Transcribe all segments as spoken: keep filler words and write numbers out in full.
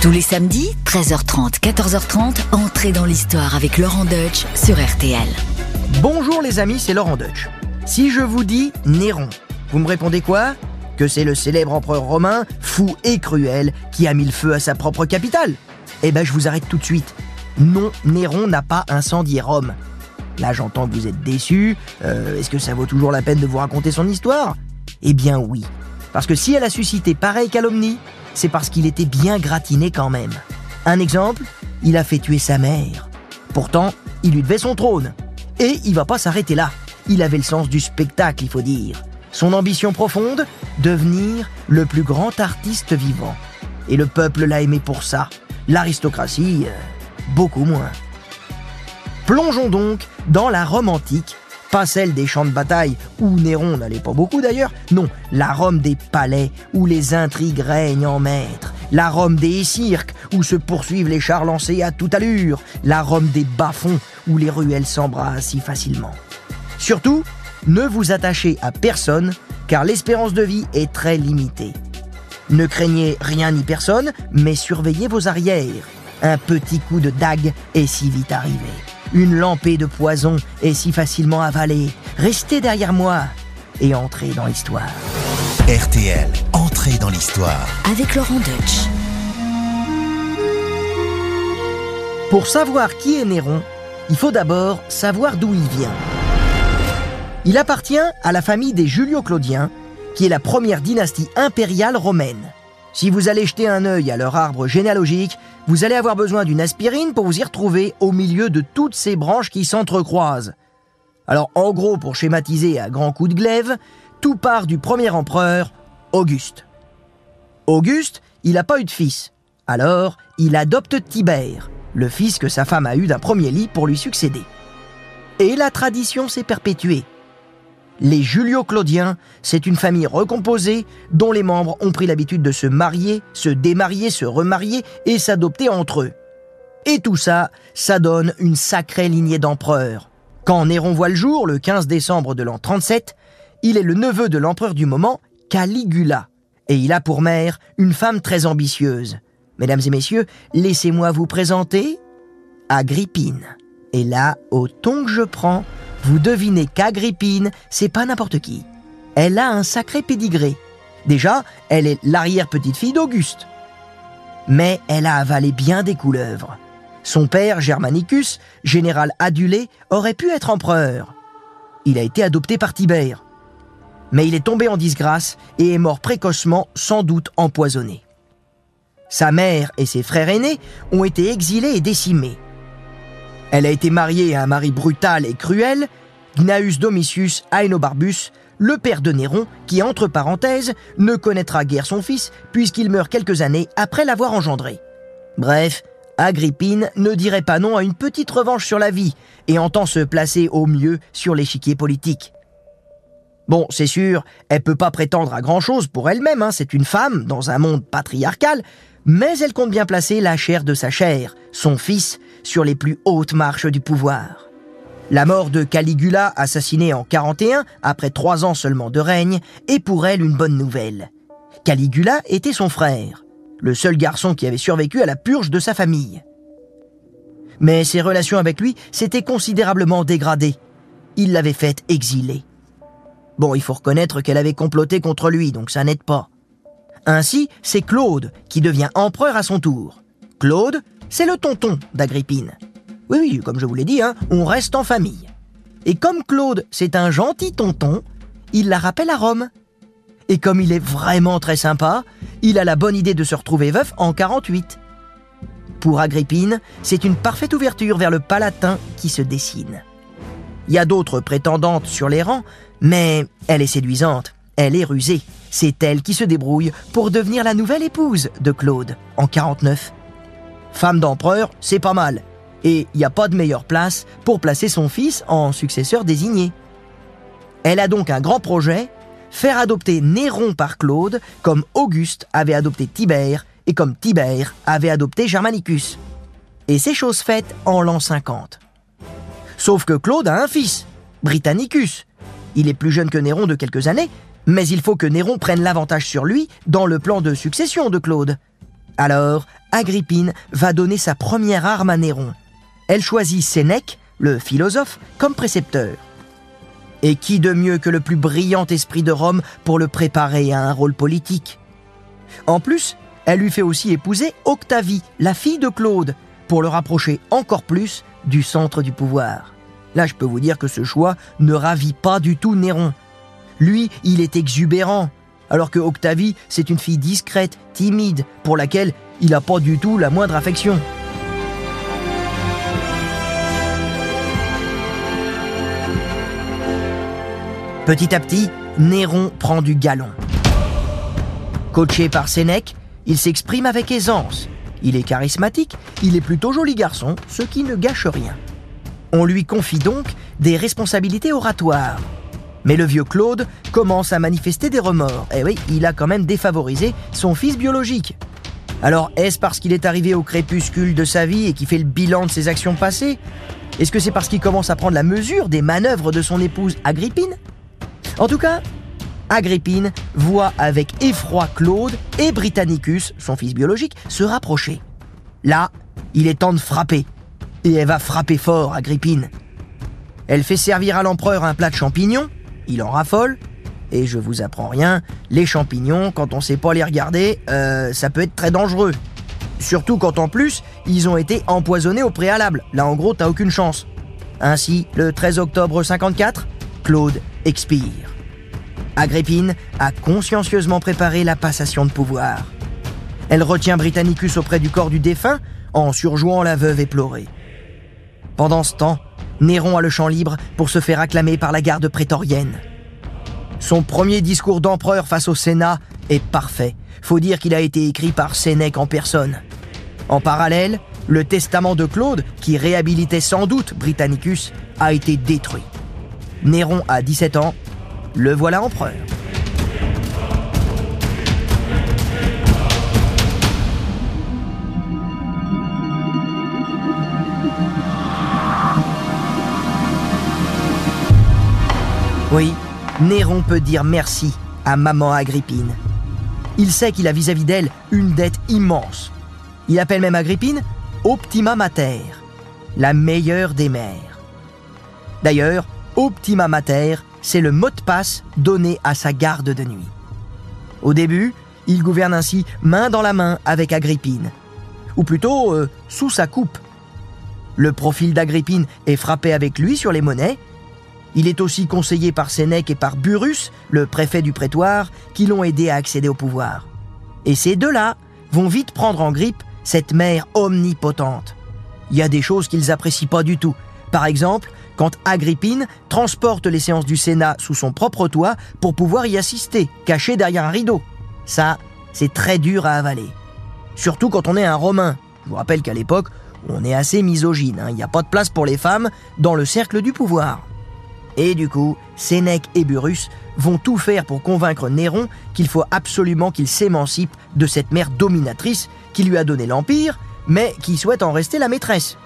Tous les samedis, treize heures trente, quatorze heures trente, Entrez dans l'Histoire avec Lorànt Deutsch sur R T L. Bonjour les amis, c'est Lorànt Deutsch. Si je vous dis Néron, vous me répondez quoi ? Que c'est le célèbre empereur romain, fou et cruel, qui a mis le feu à sa propre capitale. Eh ben je vous arrête tout de suite. Non, Néron n'a pas incendié Rome. Là j'entends que vous êtes déçus, euh, est-ce que ça vaut toujours la peine de vous raconter son histoire ? Eh bien oui, parce que si elle a suscité pareille calomnie, c'est parce qu'il était bien gratiné quand même. Un exemple, il a fait tuer sa mère. Pourtant, il lui devait son trône. Et il va pas s'arrêter là. Il avait le sens du spectacle, il faut dire. Son ambition profonde, devenir le plus grand artiste vivant. Et le peuple l'a aimé pour ça. L'aristocratie, euh, beaucoup moins. Plongeons donc dans la Rome antique, pas celle des champs de bataille, où Néron n'allait pas beaucoup d'ailleurs, non, la Rome des palais, où les intrigues règnent en maître, la Rome des cirques, où se poursuivent les chars lancés à toute allure, la Rome des bas-fonds, où les ruelles s'embrassent si facilement. Surtout, ne vous attachez à personne, car l'espérance de vie est très limitée. Ne craignez rien ni personne, mais surveillez vos arrières. Un petit coup de dague est si vite arrivé. Une lampée de poison est si facilement avalée. Restez derrière moi et entrez dans l'histoire. R T L, entrez dans l'histoire. Avec Lorànt Deutsch. Pour savoir qui est Néron, il faut d'abord savoir d'où il vient. Il appartient à la famille des Julio-Claudiens, qui est la première dynastie impériale romaine. Si vous allez jeter un œil à leur arbre généalogique, vous allez avoir besoin d'une aspirine pour vous y retrouver au milieu de toutes ces branches qui s'entrecroisent. Alors en gros, pour schématiser à grands coups de glaive, tout part du premier empereur, Auguste. Auguste, il n'a pas eu de fils. Alors, il adopte Tibère, le fils que sa femme a eu d'un premier lit pour lui succéder. Et la tradition s'est perpétuée. Les Julio-Claudiens, c'est une famille recomposée dont les membres ont pris l'habitude de se marier, se démarier, se remarier et s'adopter entre eux. Et tout ça, ça donne une sacrée lignée d'empereurs. Quand Néron voit le jour, le quinze décembre de l'an trente-sept, il est le neveu de l'empereur du moment, Caligula. Et il a pour mère une femme très ambitieuse. Mesdames et messieurs, laissez-moi vous présenter Agrippine. Et là, au ton que je prends, vous devinez qu'Agrippine, c'est pas n'importe qui. Elle a un sacré pédigré. Déjà, elle est l'arrière-petite-fille d'Auguste. Mais elle a avalé bien des couleuvres. Son père, Germanicus, général adulé, aurait pu être empereur. Il a été adopté par Tibère. Mais il est tombé en disgrâce et est mort précocement, sans doute empoisonné. Sa mère et ses frères aînés ont été exilés et décimés. Elle a été mariée à un mari brutal et cruel, Gnaeus Domitius Ahenobarbus, le père de Néron, qui, entre parenthèses, ne connaîtra guère son fils puisqu'il meurt quelques années après l'avoir engendré. Bref, Agrippine ne dirait pas non à une petite revanche sur la vie et entend se placer au mieux sur l'échiquier politique. Bon, c'est sûr, elle peut pas prétendre à grand-chose pour elle-même, hein, c'est une femme dans un monde patriarcal, mais elle compte bien placer la chair de sa chair, son fils, sur les plus hautes marches du pouvoir. La mort de Caligula, assassiné en quarante et un, après trois ans seulement de règne, est pour elle une bonne nouvelle. Caligula était son frère, le seul garçon qui avait survécu à la purge de sa famille. Mais ses relations avec lui s'étaient considérablement dégradées. Il l'avait fait exiler. Bon, il faut reconnaître qu'elle avait comploté contre lui, donc ça n'aide pas. Ainsi, c'est Claude qui devient empereur à son tour. Claude, c'est le tonton d'Agrippine. Oui, oui, comme je vous l'ai dit, hein, on reste en famille. Et comme Claude, c'est un gentil tonton, il la rappelle à Rome. Et comme il est vraiment très sympa, il a la bonne idée de se retrouver veuf en quarante-huit. Pour Agrippine, c'est une parfaite ouverture vers le Palatin qui se dessine. Il y a d'autres prétendantes sur les rangs, mais elle est séduisante, elle est rusée. C'est elle qui se débrouille pour devenir la nouvelle épouse de Claude, en quarante-neuf. Femme d'empereur, c'est pas mal. Et il n'y a pas de meilleure place pour placer son fils en successeur désigné. Elle a donc un grand projet, faire adopter Néron par Claude, comme Auguste avait adopté Tibère et comme Tibère avait adopté Germanicus. Et c'est chose faite en l'an cinquante. Sauf que Claude a un fils, Britannicus. Il est plus jeune que Néron de quelques années, mais il faut que Néron prenne l'avantage sur lui dans le plan de succession de Claude. Alors, Agrippine va donner sa première arme à Néron. Elle choisit Sénèque, le philosophe, comme précepteur. Et qui de mieux que le plus brillant esprit de Rome pour le préparer à un rôle politique? En plus, elle lui fait aussi épouser Octavie, la fille de Claude, pour le rapprocher encore plus du centre du pouvoir. Là, je peux vous dire que ce choix ne ravit pas du tout Néron. Lui, il est exubérant, alors que Octavie, c'est une fille discrète, timide, pour laquelle il n'a pas du tout la moindre affection. Petit à petit, Néron prend du galon. Coaché par Sénèque, il s'exprime avec aisance. Il est charismatique, il est plutôt joli garçon, ce qui ne gâche rien. On lui confie donc des responsabilités oratoires. Mais le vieux Claude commence à manifester des remords. Eh oui, il a quand même défavorisé son fils biologique. Alors, est-ce parce qu'il est arrivé au crépuscule de sa vie et qu'il fait le bilan de ses actions passées? Est-ce que c'est parce qu'il commence à prendre la mesure des manœuvres de son épouse Agrippine? En tout cas, Agrippine voit avec effroi Claude et Britannicus, son fils biologique, se rapprocher. Là, il est temps de frapper. Et elle va frapper fort, Agrippine. Elle fait servir à l'empereur un plat de champignons, il en raffole, et je vous apprends rien, les champignons, quand on ne sait pas les regarder, euh, ça peut être très dangereux. Surtout quand en plus, ils ont été empoisonnés au préalable. Là, en gros, t'as aucune chance. Ainsi, le treize octobre cinquante-quatre, Claude expire. Agrippine a consciencieusement préparé la passation de pouvoir. Elle retient Britannicus auprès du corps du défunt en surjouant la veuve éplorée. Pendant ce temps, Néron a le champ libre pour se faire acclamer par la garde prétorienne. Son premier discours d'empereur face au Sénat est parfait. Faut dire qu'il a été écrit par Sénèque en personne. En parallèle, le testament de Claude, qui réhabilitait sans doute Britannicus, a été détruit. Néron a dix-sept ans. Le voilà empereur. Oui, Néron peut dire merci à maman Agrippine. Il sait qu'il a vis-à-vis d'elle une dette immense. Il appelle même Agrippine « Optima Mater », la meilleure des mères. D'ailleurs, « Optima Mater », c'est le mot de passe donné à sa garde de nuit. Au début, il gouverne ainsi main dans la main avec Agrippine, ou plutôt euh, sous sa coupe. Le profil d'Agrippine est frappé avec lui sur les monnaies. Il est aussi conseillé par Sénèque et par Burrus, le préfet du prétoire, qui l'ont aidé à accéder au pouvoir. Et ces deux-là vont vite prendre en grippe cette mère omnipotente. Il y a des choses qu'ils n'apprécient pas du tout. Par exemple, quand Agrippine transporte les séances du Sénat sous son propre toit pour pouvoir y assister, cachée derrière un rideau. Ça, c'est très dur à avaler. Surtout quand on est un Romain. Je vous rappelle qu'à l'époque, on est assez misogyne, hein. Il n'y a pas de place pour les femmes dans le cercle du pouvoir. Et du coup, Sénèque et Burrus vont tout faire pour convaincre Néron qu'il faut absolument qu'il s'émancipe de cette mère dominatrice qui lui a donné l'Empire, mais qui souhaite en rester la maîtresse.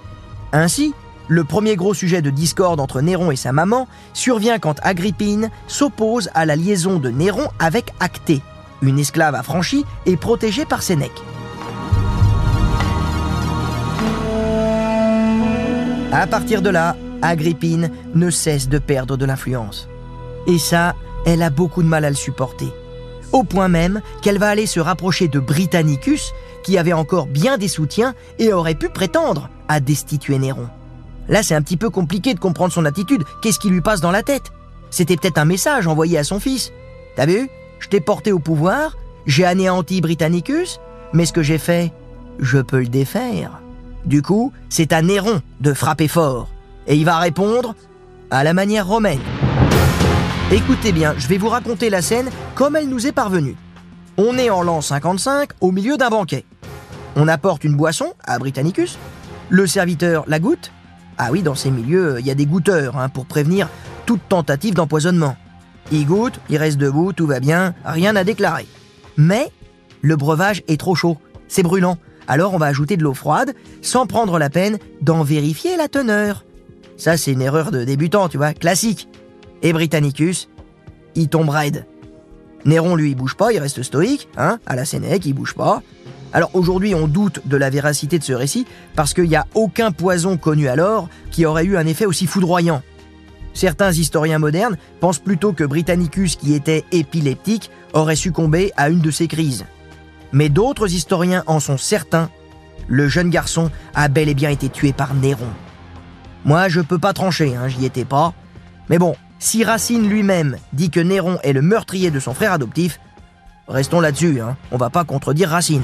Ainsi, le premier gros sujet de discorde entre Néron et sa maman survient quand Agrippine s'oppose à la liaison de Néron avec Acté, une esclave affranchie et protégée par Sénèque. À partir de là, Agrippine ne cesse de perdre de l'influence. Et ça, elle a beaucoup de mal à le supporter. Au point même qu'elle va aller se rapprocher de Britannicus, qui avait encore bien des soutiens et aurait pu prétendre à destituer Néron. Là, c'est un petit peu compliqué de comprendre son attitude. Qu'est-ce qui lui passe dans la tête? C'était peut-être un message envoyé à son fils. T'as vu? Je t'ai porté au pouvoir, j'ai anéanti Britannicus, mais ce que j'ai fait, je peux le défaire. Du coup, c'est à Néron de frapper fort. Et il va répondre à la manière romaine. Écoutez bien, je vais vous raconter la scène comme elle nous est parvenue. On est en l'an cinquante-cinq, au milieu d'un banquet. On apporte une boisson à Britannicus. Le serviteur la goûte. Ah oui, dans ces milieux, il y a des goûteurs hein, pour prévenir toute tentative d'empoisonnement. Il goûte, il reste debout, tout va bien, rien à déclarer. Mais le breuvage est trop chaud, c'est brûlant. Alors on va ajouter de l'eau froide sans prendre la peine d'en vérifier la teneur. Ça, c'est une erreur de débutant, tu vois, classique. Et Britannicus, il tombe raide. Néron, lui, il bouge pas, il reste stoïque, hein, à la Sénèque, il bouge pas. Alors aujourd'hui, on doute de la véracité de ce récit parce qu'il n'y a aucun poison connu alors qui aurait eu un effet aussi foudroyant. Certains historiens modernes pensent plutôt que Britannicus, qui était épileptique, aurait succombé à une de ces crises. Mais d'autres historiens en sont certains. Le jeune garçon a bel et bien été tué par Néron. Moi, je peux pas trancher, hein, j'y étais pas. Mais bon, si Racine lui-même dit que Néron est le meurtrier de son frère adoptif, restons là-dessus, hein, on va pas contredire Racine.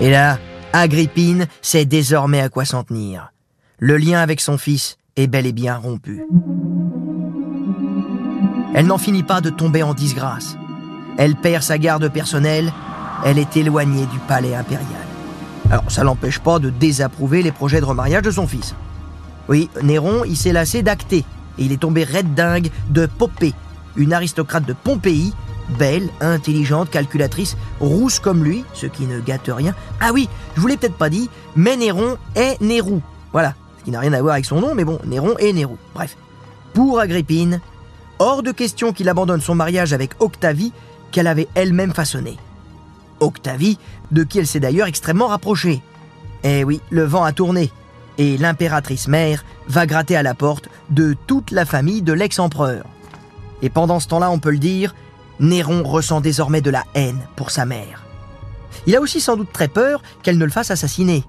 Et là, Agrippine sait désormais à quoi s'en tenir. Le lien avec son fils est bel et bien rompu. Elle n'en finit pas de tomber en disgrâce. Elle perd sa garde personnelle, elle est éloignée du palais impérial. Alors ça l'empêche pas de désapprouver les projets de remariage de son fils. Oui, Néron, il s'est lassé d'Acté, et il est tombé raide dingue de Poppée, une aristocrate de Pompéi, belle, intelligente, calculatrice, rousse comme lui, ce qui ne gâte rien. Ah oui, je vous l'ai peut-être pas dit, mais Néron est Nérou. Voilà, ce qui n'a rien à voir avec son nom, mais bon, Néron est Nérou. Bref, pour Agrippine, hors de question qu'il abandonne son mariage avec Octavie, qu'elle avait elle-même façonné. Octavie, de qui elle s'est d'ailleurs extrêmement rapprochée. Eh oui, le vent a tourné, et l'impératrice mère va gratter à la porte de toute la famille de l'ex-empereur. Et pendant ce temps-là, on peut le dire, Néron ressent désormais de la haine pour sa mère. Il a aussi sans doute très peur qu'elle ne le fasse assassiner.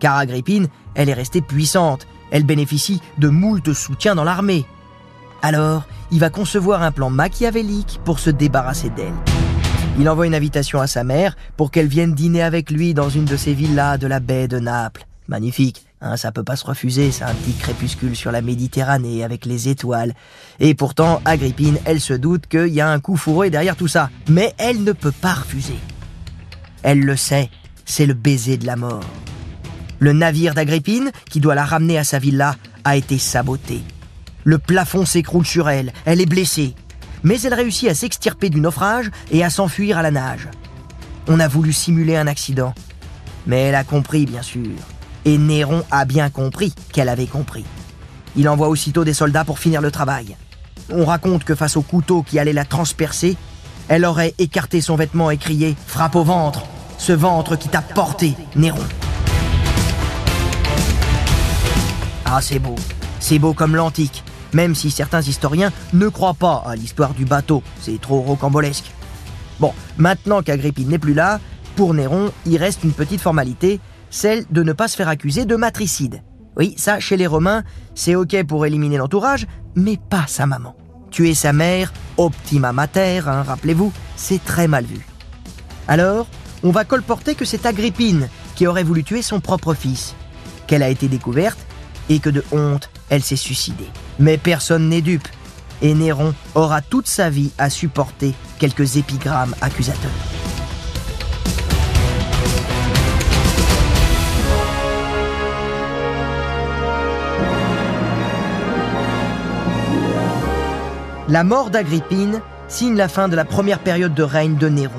Car Agrippine, elle est restée puissante, elle bénéficie de moult soutiens dans l'armée. Alors, il va concevoir un plan machiavélique pour se débarrasser d'elle. Il envoie une invitation à sa mère pour qu'elle vienne dîner avec lui dans une de ces villas de la baie de Naples. Magnifique, hein, ça peut pas se refuser, ça, un petit crépuscule sur la Méditerranée avec les étoiles. Et pourtant, Agrippine, elle se doute qu'il y a un coup fourré derrière tout ça. Mais elle ne peut pas refuser. Elle le sait, c'est le baiser de la mort. Le navire d'Agrippine, qui doit la ramener à sa villa, a été saboté. Le plafond s'écroule sur elle, elle est blessée. Mais elle réussit à s'extirper du naufrage et à s'enfuir à la nage. On a voulu simuler un accident. Mais elle a compris, bien sûr. Et Néron a bien compris qu'elle avait compris. Il envoie aussitôt des soldats pour finir le travail. On raconte que face au couteau qui allait la transpercer, elle aurait écarté son vêtement et crié « Frappe au ventre ! Ce ventre qui t'a porté, Néron !» Ah, c'est beau. C'est beau comme l'antique. Même si certains historiens ne croient pas à l'histoire du bateau, c'est trop rocambolesque. Bon, maintenant qu'Agrippine n'est plus là, pour Néron, il reste une petite formalité, celle de ne pas se faire accuser de matricide. Oui, ça, chez les Romains, c'est ok pour éliminer l'entourage, mais pas sa maman. Tuer sa mère, optima mater, hein, rappelez-vous, c'est très mal vu. Alors, on va colporter que c'est Agrippine qui aurait voulu tuer son propre fils, qu'elle a été découverte et que de honte, elle s'est suicidée. Mais personne n'est dupe, et Néron aura toute sa vie à supporter quelques épigrammes accusateurs. La mort d'Agrippine signe la fin de la première période de règne de Néron.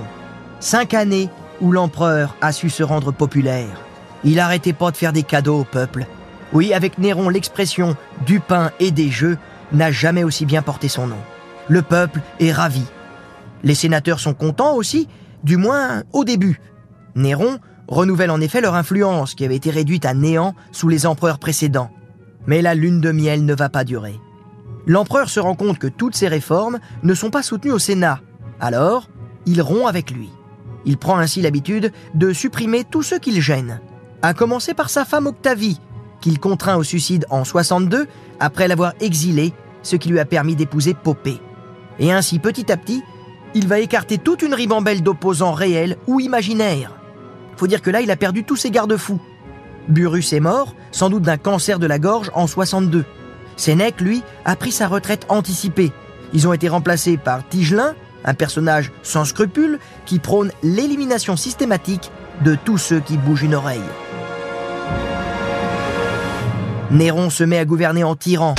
Cinq années où l'empereur a su se rendre populaire. Il n'arrêtait pas de faire des cadeaux au peuple. Oui, avec Néron, l'expression « du pain et des jeux » n'a jamais aussi bien porté son nom. Le peuple est ravi. Les sénateurs sont contents aussi, du moins au début. Néron renouvelle en effet leur influence, qui avait été réduite à néant sous les empereurs précédents. Mais la lune de miel ne va pas durer. L'empereur se rend compte que toutes ces réformes ne sont pas soutenues au Sénat. Alors, il rompt avec lui. Il prend ainsi l'habitude de supprimer tous ceux qui le gênent. À commencer par sa femme Octavie, qu'il contraint au suicide en soixante-deux après l'avoir exilé, ce qui lui a permis d'épouser Poppée. Et ainsi, petit à petit, il va écarter toute une ribambelle d'opposants réels ou imaginaires. Faut dire que là, il a perdu tous ses garde-fous. Burrus est mort, sans doute d'un cancer de la gorge, en soixante-deux. Sénèque, lui, a pris sa retraite anticipée. Ils ont été remplacés par Tigelin, un personnage sans scrupules, qui prône l'élimination systématique de tous ceux qui bougent une oreille. Néron se met à gouverner en tyran.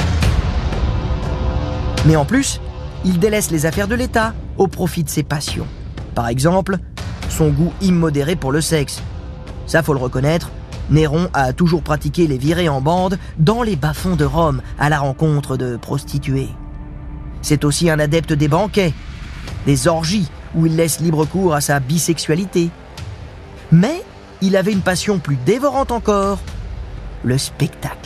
Mais en plus, il délaisse les affaires de l'État au profit de ses passions. Par exemple, son goût immodéré pour le sexe. Ça, faut le reconnaître, Néron a toujours pratiqué les virées en bande dans les bas-fonds de Rome à la rencontre de prostituées. C'est aussi un adepte des banquets, des orgies où il laisse libre cours à sa bisexualité. Mais il avait une passion plus dévorante encore, le spectacle.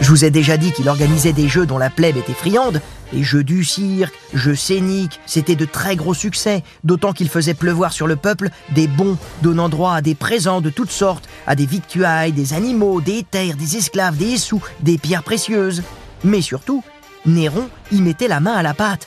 Je vous ai déjà dit qu'il organisait des jeux dont la plèbe était friande, les jeux du cirque, jeux scéniques, c'était de très gros succès, d'autant qu'il faisait pleuvoir sur le peuple des bons, donnant droit à des présents de toutes sortes, à des victuailles, des animaux, des terres, des esclaves, des sous, des pierres précieuses. Mais surtout, Néron y mettait la main à la pâte.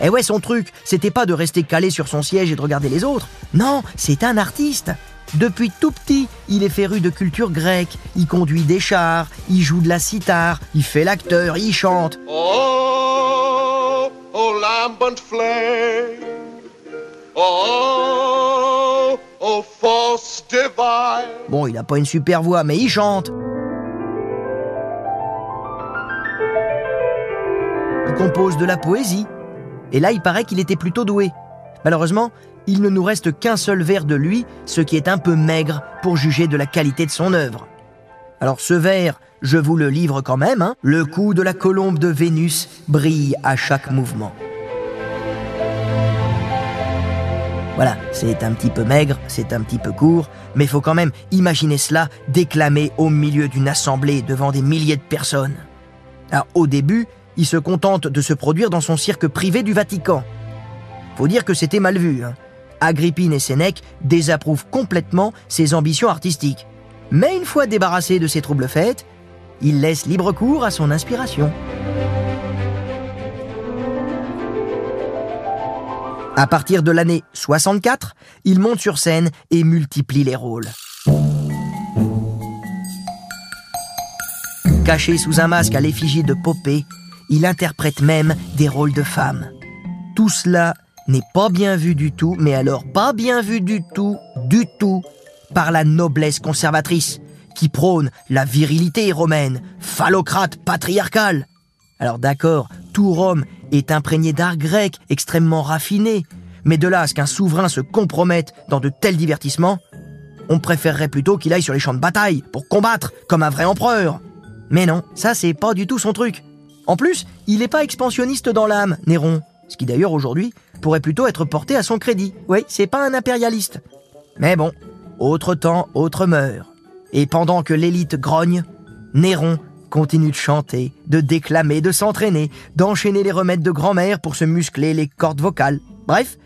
Eh ouais, son truc, c'était pas de rester calé sur son siège et de regarder les autres. Non, c'est un artiste. Depuis tout petit, il est féru de culture grecque, il conduit des chars, il joue de la cithare, il fait l'acteur, il chante. Oh, oh lambent flame, oh, oh force divine. Bon, il a pas une super voix, mais il chante. Il compose de la poésie, et là il paraît qu'il était plutôt doué. Malheureusement, il ne nous reste qu'un seul vers de lui, ce qui est un peu maigre pour juger de la qualité de son œuvre. Alors ce vers, je vous le livre quand même, hein. Le cou de la colombe de Vénus brille à chaque mouvement. Voilà, c'est un petit peu maigre, c'est un petit peu court, mais faut quand même imaginer cela déclamé au milieu d'une assemblée devant des milliers de personnes. Alors, au début, il se contente de se produire dans son cirque privé du Vatican. Faut dire que c'était mal vu, hein. Agrippine et Sénèque désapprouvent complètement ses ambitions artistiques. Mais une fois débarrassé de ses troubles faits, il laisse libre cours à son inspiration. À partir de l'année soixante-quatre, il monte sur scène et multiplie les rôles. Caché sous un masque à l'effigie de Poppée, il interprète même des rôles de femmes. Tout cela n'est pas bien vu du tout, mais alors pas bien vu du tout, du tout, par la noblesse conservatrice, qui prône la virilité romaine, phallocrate patriarcale. Alors d'accord, tout Rome est imprégné d'art grec extrêmement raffiné, mais de là à ce qu'un souverain se compromette dans de tels divertissements, on préférerait plutôt qu'il aille sur les champs de bataille pour combattre comme un vrai empereur. Mais non, ça c'est pas du tout son truc. En plus, il n'est pas expansionniste dans l'âme, Néron. Ce qui d'ailleurs aujourd'hui pourrait plutôt être porté à son crédit. Oui, c'est pas un impérialiste. Mais bon, autre temps, autre mœurs. Et pendant que l'élite grogne, Néron continue de chanter, de déclamer, de s'entraîner, d'enchaîner les remèdes de grand-mère pour se muscler les cordes vocales. Bref,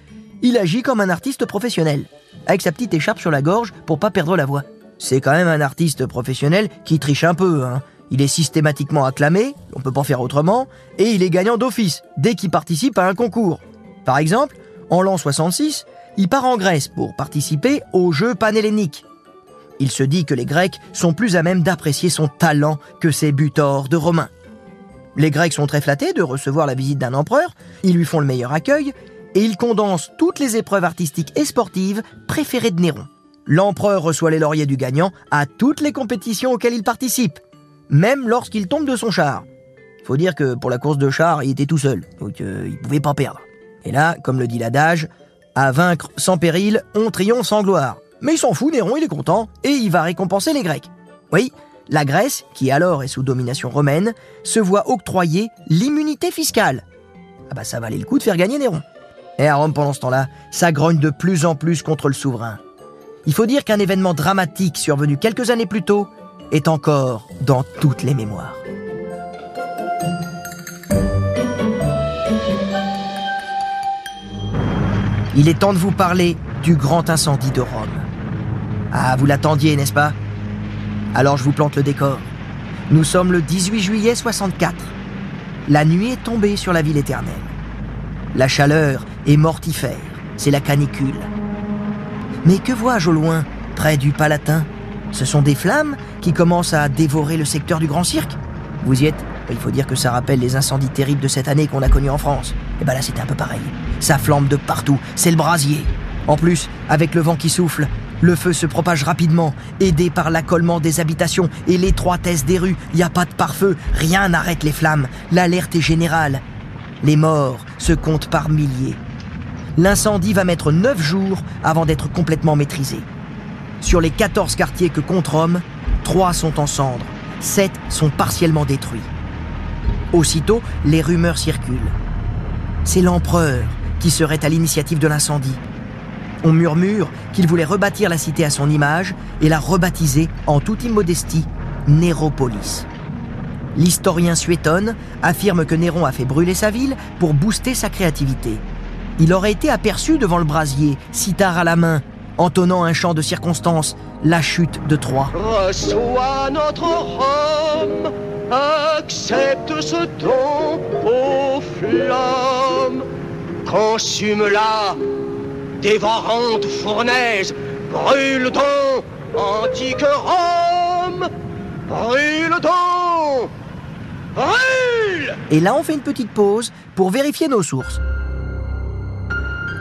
il agit comme un artiste professionnel, avec sa petite écharpe sur la gorge pour pas perdre la voix. C'est quand même un artiste professionnel qui triche un peu, hein. Il est systématiquement acclamé, on peut pas faire autrement, et il est gagnant d'office, dès qu'il participe à un concours. Par exemple, en l'an soixante-six, il part en Grèce pour participer aux Jeux panhelléniques. Il se dit que les Grecs sont plus à même d'apprécier son talent que ses butors de Romains. Les Grecs sont très flattés de recevoir la visite d'un empereur, ils lui font le meilleur accueil, et ils condensent toutes les épreuves artistiques et sportives préférées de Néron. L'empereur reçoit les lauriers du gagnant à toutes les compétitions auxquelles il participe, même lorsqu'il tombe de son char. Faut dire que pour la course de char, il était tout seul, donc euh, il pouvait pas perdre. Et là, comme le dit l'adage, à vaincre sans péril, on triomphe sans gloire. Mais il s'en fout, Néron, il est content, et il va récompenser les Grecs. Oui, la Grèce, qui alors est sous domination romaine, se voit octroyer l'immunité fiscale. Ah bah ça valait le coup de faire gagner Néron. Et à Rome, pendant ce temps-là, ça grogne de plus en plus contre le souverain. Il faut dire qu'un événement dramatique survenu quelques années plus tôt est encore dans toutes les mémoires. Il est temps de vous parler du grand incendie de Rome. Ah, vous l'attendiez, n'est-ce pas? Alors je vous plante le décor. Nous sommes le dix-huit juillet soixante-quatre. La nuit est tombée sur la ville éternelle. La chaleur est mortifère, c'est la canicule. Mais que vois-je au loin, près du Palatin? Ce sont des flammes qui commencent à dévorer le secteur du Grand Cirque. Vous y êtes? Il faut dire que ça rappelle les incendies terribles de cette année qu'on a connus en France. Et ben là, c'était un peu pareil. Ça flambe de partout, c'est le brasier. En plus, avec le vent qui souffle, le feu se propage rapidement, aidé par l'accollement des habitations et l'étroitesse des rues. Il n'y a pas de pare-feu, rien n'arrête les flammes. L'alerte est générale. Les morts se comptent par milliers. L'incendie va mettre neuf jours avant d'être complètement maîtrisé. Sur les quatorze quartiers que compte Rome, trois sont en cendres, sept sont partiellement détruits. Aussitôt, les rumeurs circulent. C'est l'empereur qui serait à l'initiative de l'incendie. On murmure qu'il voulait rebâtir la cité à son image et la rebaptiser, en toute immodestie, Néropolis. L'historien Suétone affirme que Néron a fait brûler sa ville pour booster sa créativité. Il aurait été aperçu devant le brasier, cithare à la main, entonnant un chant de circonstance, la chute de Troie. Reçois notre Rome, accepte ce don aux flammes, consume-la, dévorante fournaise, brûle donc, antique Rome, brûle donc, brûle! Et là, on fait une petite pause pour vérifier nos sources.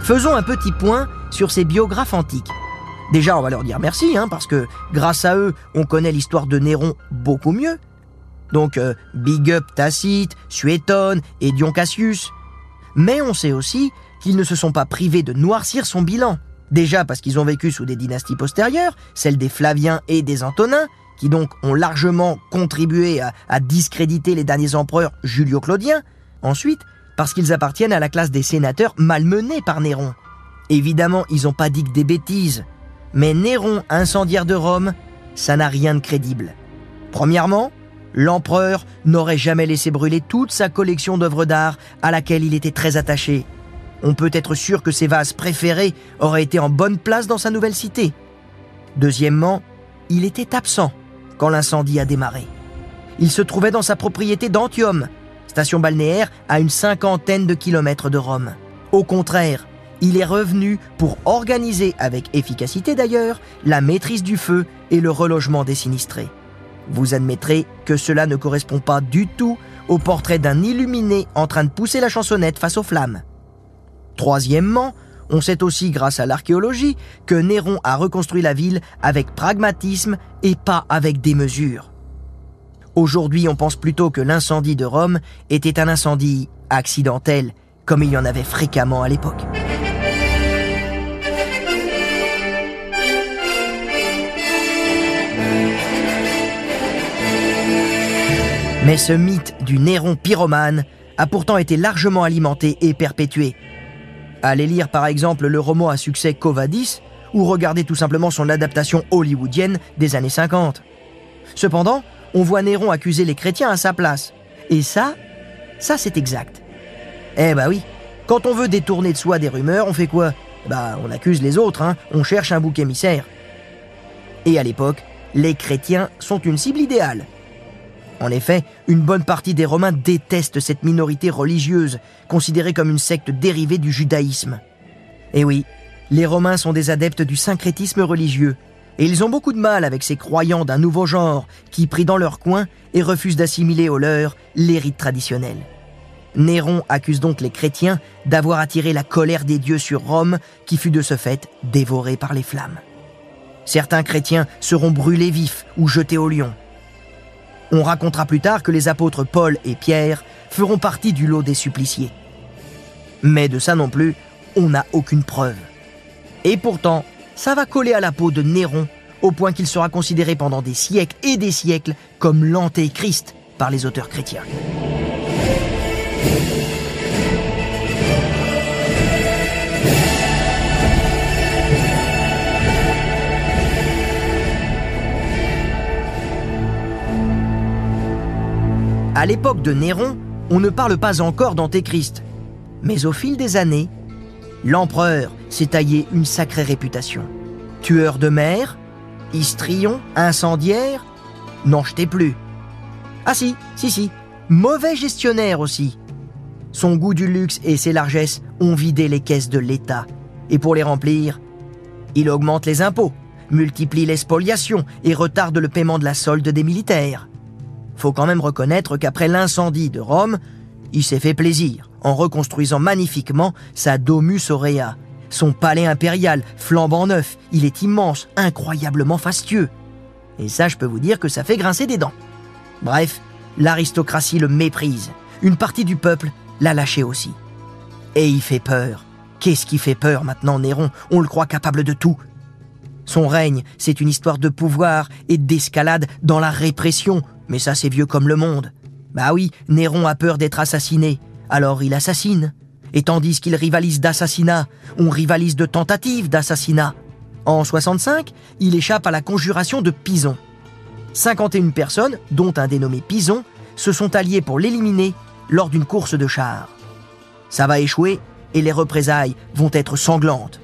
Faisons un petit point sur ces biographes antiques. Déjà, on va leur dire merci, hein, parce que grâce à eux, on connaît l'histoire de Néron beaucoup mieux. Donc, euh, big up Tacite, Suétone et Dion Cassius. Mais on sait aussi qu'ils ne se sont pas privés de noircir son bilan. Déjà parce qu'ils ont vécu sous des dynasties postérieures, celles des Flaviens et des Antonins, qui donc ont largement contribué à, à discréditer les derniers empereurs Julio-Claudiens. Ensuite, parce qu'ils appartiennent à la classe des sénateurs malmenés par Néron. Évidemment, ils n'ont pas dit que des bêtises, mais Néron, incendiaire de Rome, ça n'a rien de crédible. Premièrement, l'empereur n'aurait jamais laissé brûler toute sa collection d'œuvres d'art à laquelle il était très attaché. On peut être sûr que ses vases préférés auraient été en bonne place dans sa nouvelle cité. Deuxièmement, il était absent quand l'incendie a démarré. Il se trouvait dans sa propriété d'Antium, station balnéaire à une cinquantaine de kilomètres de Rome. Au contraire, il est revenu pour organiser, avec efficacité d'ailleurs, la maîtrise du feu et le relogement des sinistrés. Vous admettrez que cela ne correspond pas du tout au portrait d'un illuminé en train de pousser la chansonnette face aux flammes. Troisièmement, on sait aussi grâce à l'archéologie que Néron a reconstruit la ville avec pragmatisme et pas avec démesure. Aujourd'hui, on pense plutôt que l'incendie de Rome était un incendie accidentel, comme il y en avait fréquemment à l'époque. Mais ce mythe du Néron pyromane a pourtant été largement alimenté et perpétué. Allez lire par exemple le roman à succès Covadis, ou regardez tout simplement son adaptation hollywoodienne des années cinquante. Cependant, on voit Néron accuser les chrétiens à sa place. Et ça, ça c'est exact. Eh bah oui, quand on veut détourner de soi des rumeurs, on fait quoi? Bah on accuse les autres, hein, on cherche un bouc émissaire. Et à l'époque, les chrétiens sont une cible idéale. En effet, une bonne partie des Romains détestent cette minorité religieuse, considérée comme une secte dérivée du judaïsme. Et oui, les Romains sont des adeptes du syncrétisme religieux. Et ils ont beaucoup de mal avec ces croyants d'un nouveau genre qui, pris dans leur coin, et refusent d'assimiler au leur les rites traditionnels. Néron accuse donc les chrétiens d'avoir attiré la colère des dieux sur Rome, qui fut de ce fait dévorée par les flammes. Certains chrétiens seront brûlés vifs ou jetés au lion. On racontera plus tard que les apôtres Paul et Pierre feront partie du lot des suppliciés. Mais de ça non plus, on n'a aucune preuve. Et pourtant, ça va coller à la peau de Néron, au point qu'il sera considéré pendant des siècles et des siècles comme l'antéchrist par les auteurs chrétiens. À l'époque de Néron, on ne parle pas encore d'antéchrist, mais au fil des années, l'empereur s'est taillé une sacrée réputation. Tueur de mer, histrion, incendiaire, n'en jetez plus. Ah si, si, si, mauvais gestionnaire aussi. Son goût du luxe et ses largesses ont vidé les caisses de l'État. Et pour les remplir, il augmente les impôts, multiplie les spoliations et retarde le paiement de la solde des militaires. Faut quand même reconnaître qu'après l'incendie de Rome, il s'est fait plaisir en reconstruisant magnifiquement sa Domus Aurea. Son palais impérial, flambant neuf, il est immense, incroyablement fastueux. Et ça, je peux vous dire que ça fait grincer des dents. Bref, l'aristocratie le méprise. Une partie du peuple l'a lâché aussi. Et il fait peur. Qu'est-ce qui fait peur maintenant, Néron? On le croit capable de tout. Son règne, c'est une histoire de pouvoir et d'escalade dans la répression, Mais ça, c'est vieux comme le monde. Bah oui, Néron a peur d'être assassiné, alors il assassine. Et tandis qu'il rivalise d'assassinat, on rivalise de tentatives d'assassinat. En soixante-cinq, il échappe à la conjuration de Pison. cinquante et une personnes, dont un dénommé Pison, se sont alliées pour l'éliminer lors d'une course de chars. Ça va échouer et les représailles vont être sanglantes.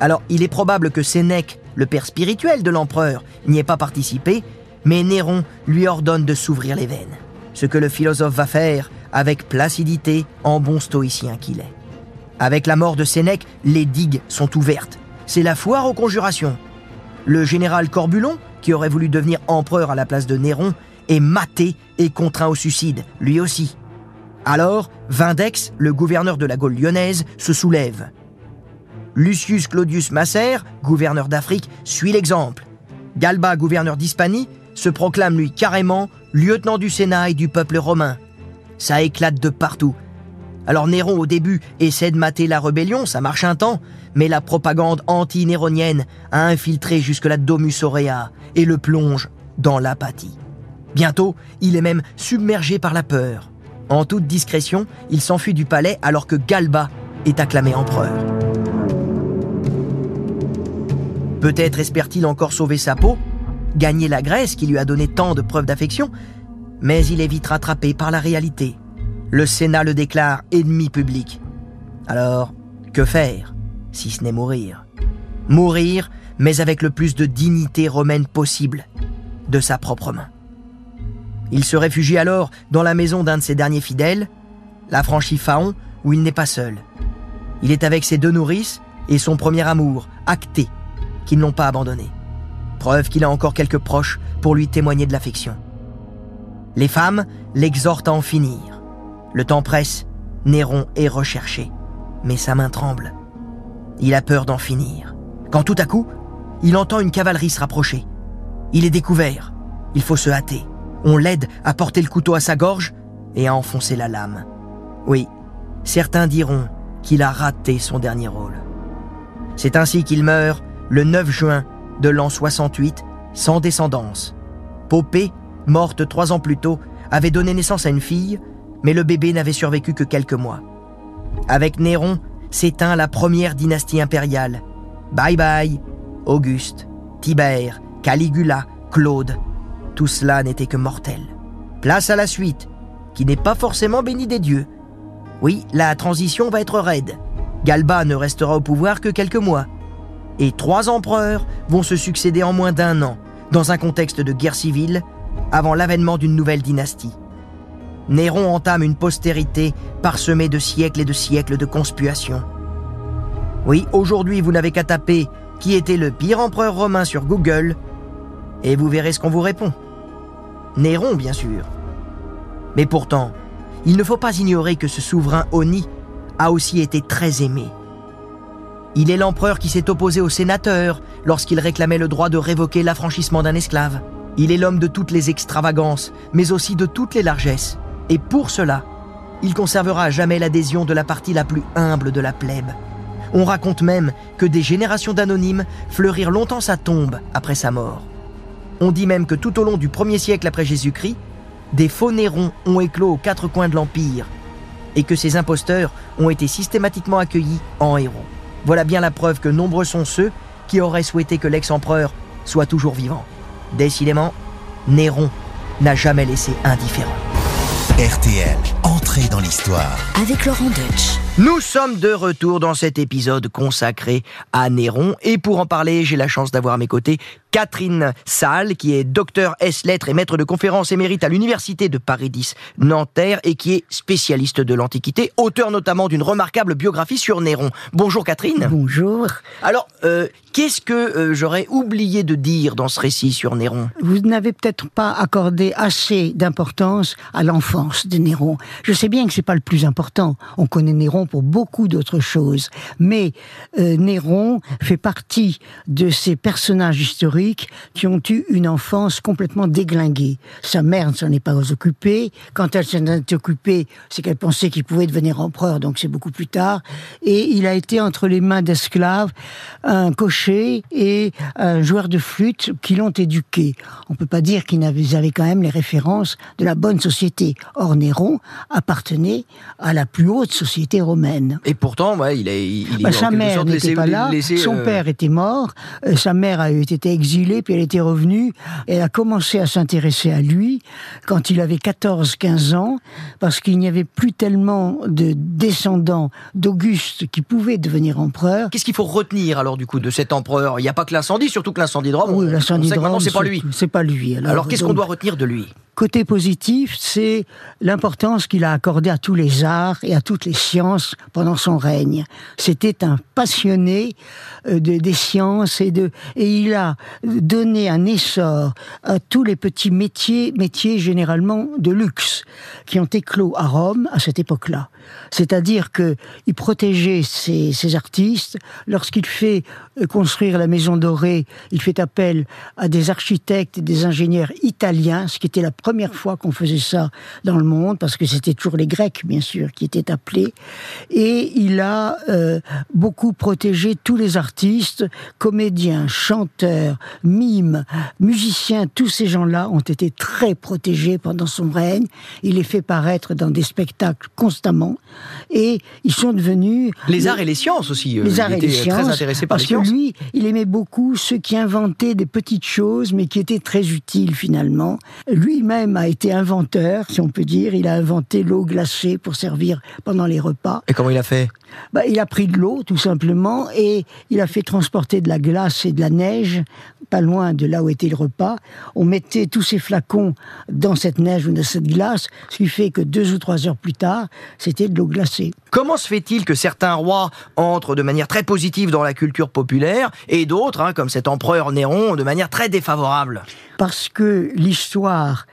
Alors, il est probable que Sénèque, le père spirituel de l'empereur, n'y ait pas participé, mais Néron lui ordonne de s'ouvrir les veines. Ce que le philosophe va faire avec placidité en bon stoïcien qu'il est. Avec la mort de Sénèque, les digues sont ouvertes. C'est la foire aux conjurations. Le général Corbulon, qui aurait voulu devenir empereur à la place de Néron, est maté et contraint au suicide, lui aussi. Alors, Vindex, le gouverneur de la Gaule lyonnaise, se soulève. Lucius Claudius Masser, gouverneur d'Afrique, suit l'exemple. Galba, gouverneur d'Hispanie, se proclame lui carrément lieutenant du Sénat et du peuple romain. Ça éclate de partout. Alors Néron, au début, essaie de mater la rébellion, ça marche un temps, mais la propagande anti-néronienne a infiltré jusque la Domus Aurea et le plonge dans l'apathie. Bientôt, il est même submergé par la peur. En toute discrétion, il s'enfuit du palais alors que Galba est acclamé empereur. Peut-être espère-t-il encore sauver sa peau, gagner la Grèce qui lui a donné tant de preuves d'affection, mais il est vite rattrapé par la réalité. Le Sénat le déclare ennemi public. Alors, que faire, si ce n'est mourir ? Mourir, mais avec le plus de dignité romaine possible, de sa propre main. Il se réfugie alors dans la maison d'un de ses derniers fidèles, la l'affranchi Phaon, où il n'est pas seul. Il est avec ses deux nourrices et son premier amour, Acté, qui ne l'ont pas abandonné. Preuve qu'il a encore quelques proches pour lui témoigner de l'affection. Les femmes l'exhortent à en finir. Le temps presse, Néron est recherché, mais sa main tremble. Il a peur d'en finir. Quand tout à coup, il entend une cavalerie se rapprocher. Il est découvert, il faut se hâter. On l'aide à porter le couteau à sa gorge et à enfoncer la lame. Oui, certains diront qu'il a raté son dernier rôle. C'est ainsi qu'il meurt le neuf juin de l'an soixante-huit, sans descendance. Poppée, morte trois ans plus tôt, avait donné naissance à une fille, mais le bébé n'avait survécu que quelques mois. Avec Néron, s'éteint la première dynastie impériale. Bye bye, Auguste, Tibère, Caligula, Claude. Tout cela n'était que mortel. Place à la suite, qui n'est pas forcément bénie des dieux. Oui, la transition va être raide. Galba ne restera au pouvoir que quelques mois. Et trois empereurs vont se succéder en moins d'un an, dans un contexte de guerre civile, avant l'avènement d'une nouvelle dynastie. Néron entame une postérité parsemée de siècles et de siècles de conspuations. Oui, aujourd'hui, vous n'avez qu'à taper « Qui était le pire empereur romain ?» sur Google, et vous verrez ce qu'on vous répond. Néron, bien sûr. Mais pourtant, il ne faut pas ignorer que ce souverain honni a aussi été très aimé. Il est l'empereur qui s'est opposé aux sénateurs lorsqu'il réclamait le droit de révoquer l'affranchissement d'un esclave. Il est l'homme de toutes les extravagances, mais aussi de toutes les largesses. Et pour cela, il conservera à jamais l'adhésion de la partie la plus humble de la plèbe. On raconte même que des générations d'anonymes fleurirent longtemps sa tombe après sa mort. On dit même que tout au long du premier siècle après Jésus-Christ, des faux Nérons ont éclos aux quatre coins de l'Empire et que ces imposteurs ont été systématiquement accueillis en héros. Voilà bien la preuve que nombreux sont ceux qui auraient souhaité que l'ex-empereur soit toujours vivant. Décidément, Néron n'a jamais laissé indifférent. R T L, Entrez dans l'Histoire avec Lorànt Deutsch. Nous sommes de retour dans cet épisode consacré à Néron. Et pour en parler, j'ai la chance d'avoir à mes côtés Catherine Salles, qui est docteur ès lettres et maître de conférences émérite à l'université de Paris dix Nanterre et qui est spécialiste de l'Antiquité, auteur notamment d'une remarquable biographie sur Néron. Bonjour Catherine. Bonjour. Alors, euh, qu'est-ce que euh, j'aurais oublié de dire dans ce récit sur Néron ? Vous n'avez peut-être pas accordé assez d'importance à l'enfance de Néron. Je sais bien que c'est pas le plus important. On connaît Néron pour beaucoup d'autres choses. Mais euh, Néron fait partie de ces personnages historiques qui ont eu une enfance complètement déglinguée. Sa mère ne s'en est pas occupée. Quand elle s'en est occupée, c'est qu'elle pensait qu'il pouvait devenir empereur, donc c'est beaucoup plus tard. Et il a été entre les mains d'esclaves, un cocher et un joueur de flûte qui l'ont éduqué. On ne peut pas dire qu'ils avaient quand même les références de la bonne société. Or, Néron appartenait à la plus haute société romaine. Et pourtant, ouais, il a... Il bah, sa mère n'était pas là, laisser, son euh... père était mort, euh, sa mère a été exilée, puis elle était revenue, et elle a commencé à s'intéresser à lui quand il avait quatorze quinze ans, parce qu'il n'y avait plus tellement de descendants d'Auguste qui pouvaient devenir empereur. Qu'est-ce qu'il faut retenir, alors, du coup, de cet empereur? Il n'y a pas que l'incendie, surtout que l'incendie de Rome, oui, l'incendie de Rome, c'est pas lui. C'est pas lui. Alors, alors qu'est-ce qu'on doit retenir de lui? Côté positif, c'est l'importance qu'il a accordée à tous les arts et à toutes les sciences pendant son règne. C'était un passionné de, des sciences et, de, et il a donné un essor à tous les petits métiers, métiers généralement de luxe, qui ont éclos à Rome à cette époque-là. C'est-à-dire qu'il protégeait ses, ses artistes. Lorsqu'il fait construire la Maison Dorée, il fait appel à des architectes et des ingénieurs italiens, ce qui était la première première fois qu'on faisait ça dans le monde, parce que c'était toujours les Grecs, bien sûr, qui étaient appelés. Et il a euh, beaucoup protégé tous les artistes, comédiens, chanteurs, mimes, musiciens, tous ces gens-là ont été très protégés pendant son règne. Il les fait paraître dans des spectacles constamment. Et ils sont devenus... Les, les... arts et les sciences aussi. Euh, les arts et les sciences, très intéressé par les sciences. Parce que lui, il aimait beaucoup ceux qui inventaient des petites choses, mais qui étaient très utiles, finalement. Lui-même a été inventeur, si on peut dire. Il a inventé l'eau glacée pour servir pendant les repas. Et comment il a fait? Bah, il a pris de l'eau, tout simplement, et il a fait transporter de la glace et de la neige, pas loin de là où était le repas. On mettait tous ces flacons dans cette neige ou dans cette glace, ce qui fait que deux ou trois heures plus tard, c'était de l'eau glacée. Comment se fait-il que certains rois entrent de manière très positive dans la culture populaire, et d'autres, hein, comme cet empereur Néron, de manière très défavorable? Parce que l'histoire...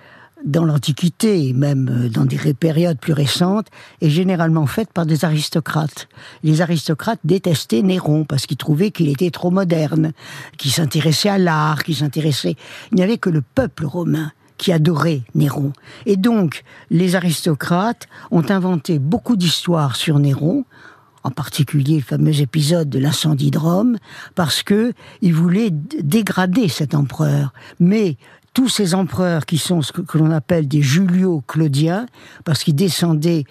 dans l'Antiquité, même dans des périodes plus récentes, est généralement faite par des aristocrates. Les aristocrates détestaient Néron parce qu'ils trouvaient qu'il était trop moderne, qu'il s'intéressait à l'art, qu'il s'intéressait... Il n'y avait que le peuple romain qui adorait Néron. Et donc, les aristocrates ont inventé beaucoup d'histoires sur Néron, en particulier le fameux épisode de l'incendie de Rome, parce qu'ils voulaient dégrader cet empereur. Mais... tous ces empereurs qui sont ce que l'on appelle des Julio-Claudiens, parce qu'ils descendaient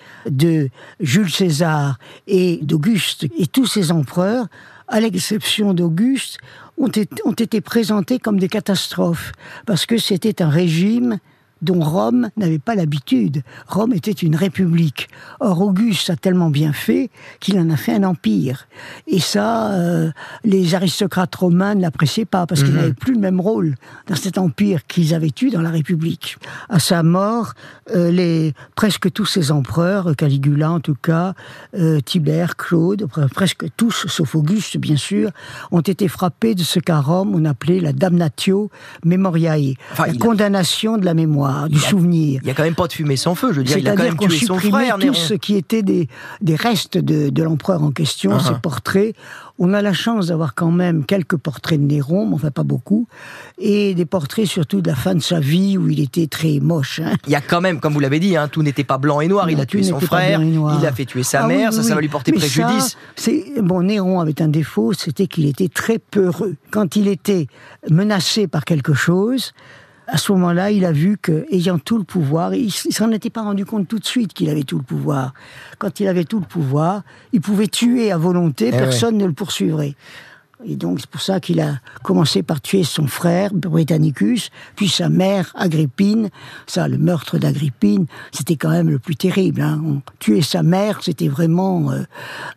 de Jules César et d'Auguste, et tous ces empereurs, à l'exception d'Auguste, ont, ont été présentés comme des catastrophes, parce que c'était un régime dont Rome n'avait pas l'habitude. Rome était une république. Or, Auguste a tellement bien fait qu'il en a fait un empire. Et ça, euh, les aristocrates romains ne l'appréciaient pas, parce mmh. qu'ils n'avaient plus le même rôle dans cet empire qu'ils avaient eu dans la république. À sa mort, euh, les, presque tous ces empereurs, Caligula en tout cas, euh, Tibère, Claude, presque tous, sauf Auguste bien sûr, ont été frappés de ce qu'à Rome on appelait la damnatio memoriae, enfin, la condamnation a... de la mémoire. Du souvenir. Il n'y a quand même pas de fumée sans feu, je veux dire. C'est-à-dire qu'on supprimait tout ce qui était des, des restes de, de l'empereur en question, uh-huh. ses portraits. On a la chance d'avoir quand même quelques portraits de Néron, mais enfin pas beaucoup, et des portraits surtout de la fin de sa vie où il était très moche. Hein. Il y a quand même, comme vous l'avez dit, hein, tout n'était pas blanc et noir. Non, il a tué son frère, il a fait tuer sa ah, mère, oui, ça, oui. ça va lui porter mais préjudice. Ça, bon, Néron avait un défaut, c'était qu'il était très peureux. Quand il était menacé par quelque chose, à ce moment-là, il a vu qu'ayant tout le pouvoir, il s'en était pas rendu compte tout de suite qu'il avait tout le pouvoir. Quand il avait tout le pouvoir, il pouvait tuer à volonté, eh personne ouais. ne le poursuivrait. Et donc, c'est pour ça qu'il a commencé par tuer son frère, Britannicus, puis sa mère, Agrippine. Ça, le meurtre d'Agrippine, c'était quand même le plus terrible. Hein. On, tuer sa mère, c'était vraiment euh,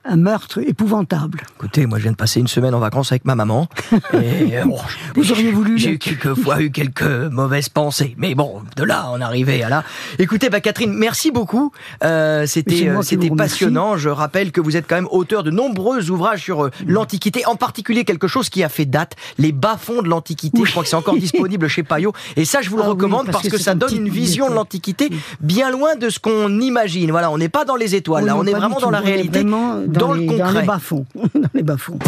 un meurtre épouvantable. Écoutez, moi, je viens de passer une semaine en vacances avec ma maman. Et, oh, vous auriez voulu... J'ai quelquefois eu quelques mauvaises pensées. Mais bon, de là, on arrivait à là. Écoutez, bah, Catherine, merci beaucoup. Euh, c'était euh, passionnant. Je rappelle que vous êtes quand même auteur de nombreux ouvrages sur euh, l'Antiquité, en particulier publié quelque chose qui a fait date, les bas-fonds de l'Antiquité. Oui. Je crois que c'est encore disponible chez Payot. Et ça, je vous le ah recommande oui, parce, parce que, que ça donne une vision de l'Antiquité bien loin de ce qu'on imagine. Voilà, on n'est pas dans les étoiles, on là, on est vraiment dans la réalité, dans, dans les, le concret. Dans les bas-fonds. Dans les bas-fonds.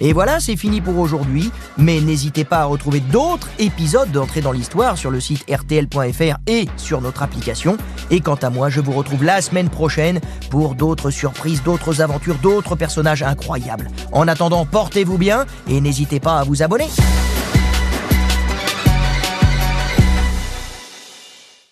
Et voilà, c'est fini pour aujourd'hui, mais n'hésitez pas à retrouver d'autres épisodes d'Entrée dans l'Histoire sur le site r t l point f r et sur notre application. Et quant à moi, je vous retrouve la semaine prochaine pour d'autres surprises, d'autres aventures, d'autres personnages incroyables. En attendant, portez-vous bien et n'hésitez pas à vous abonner.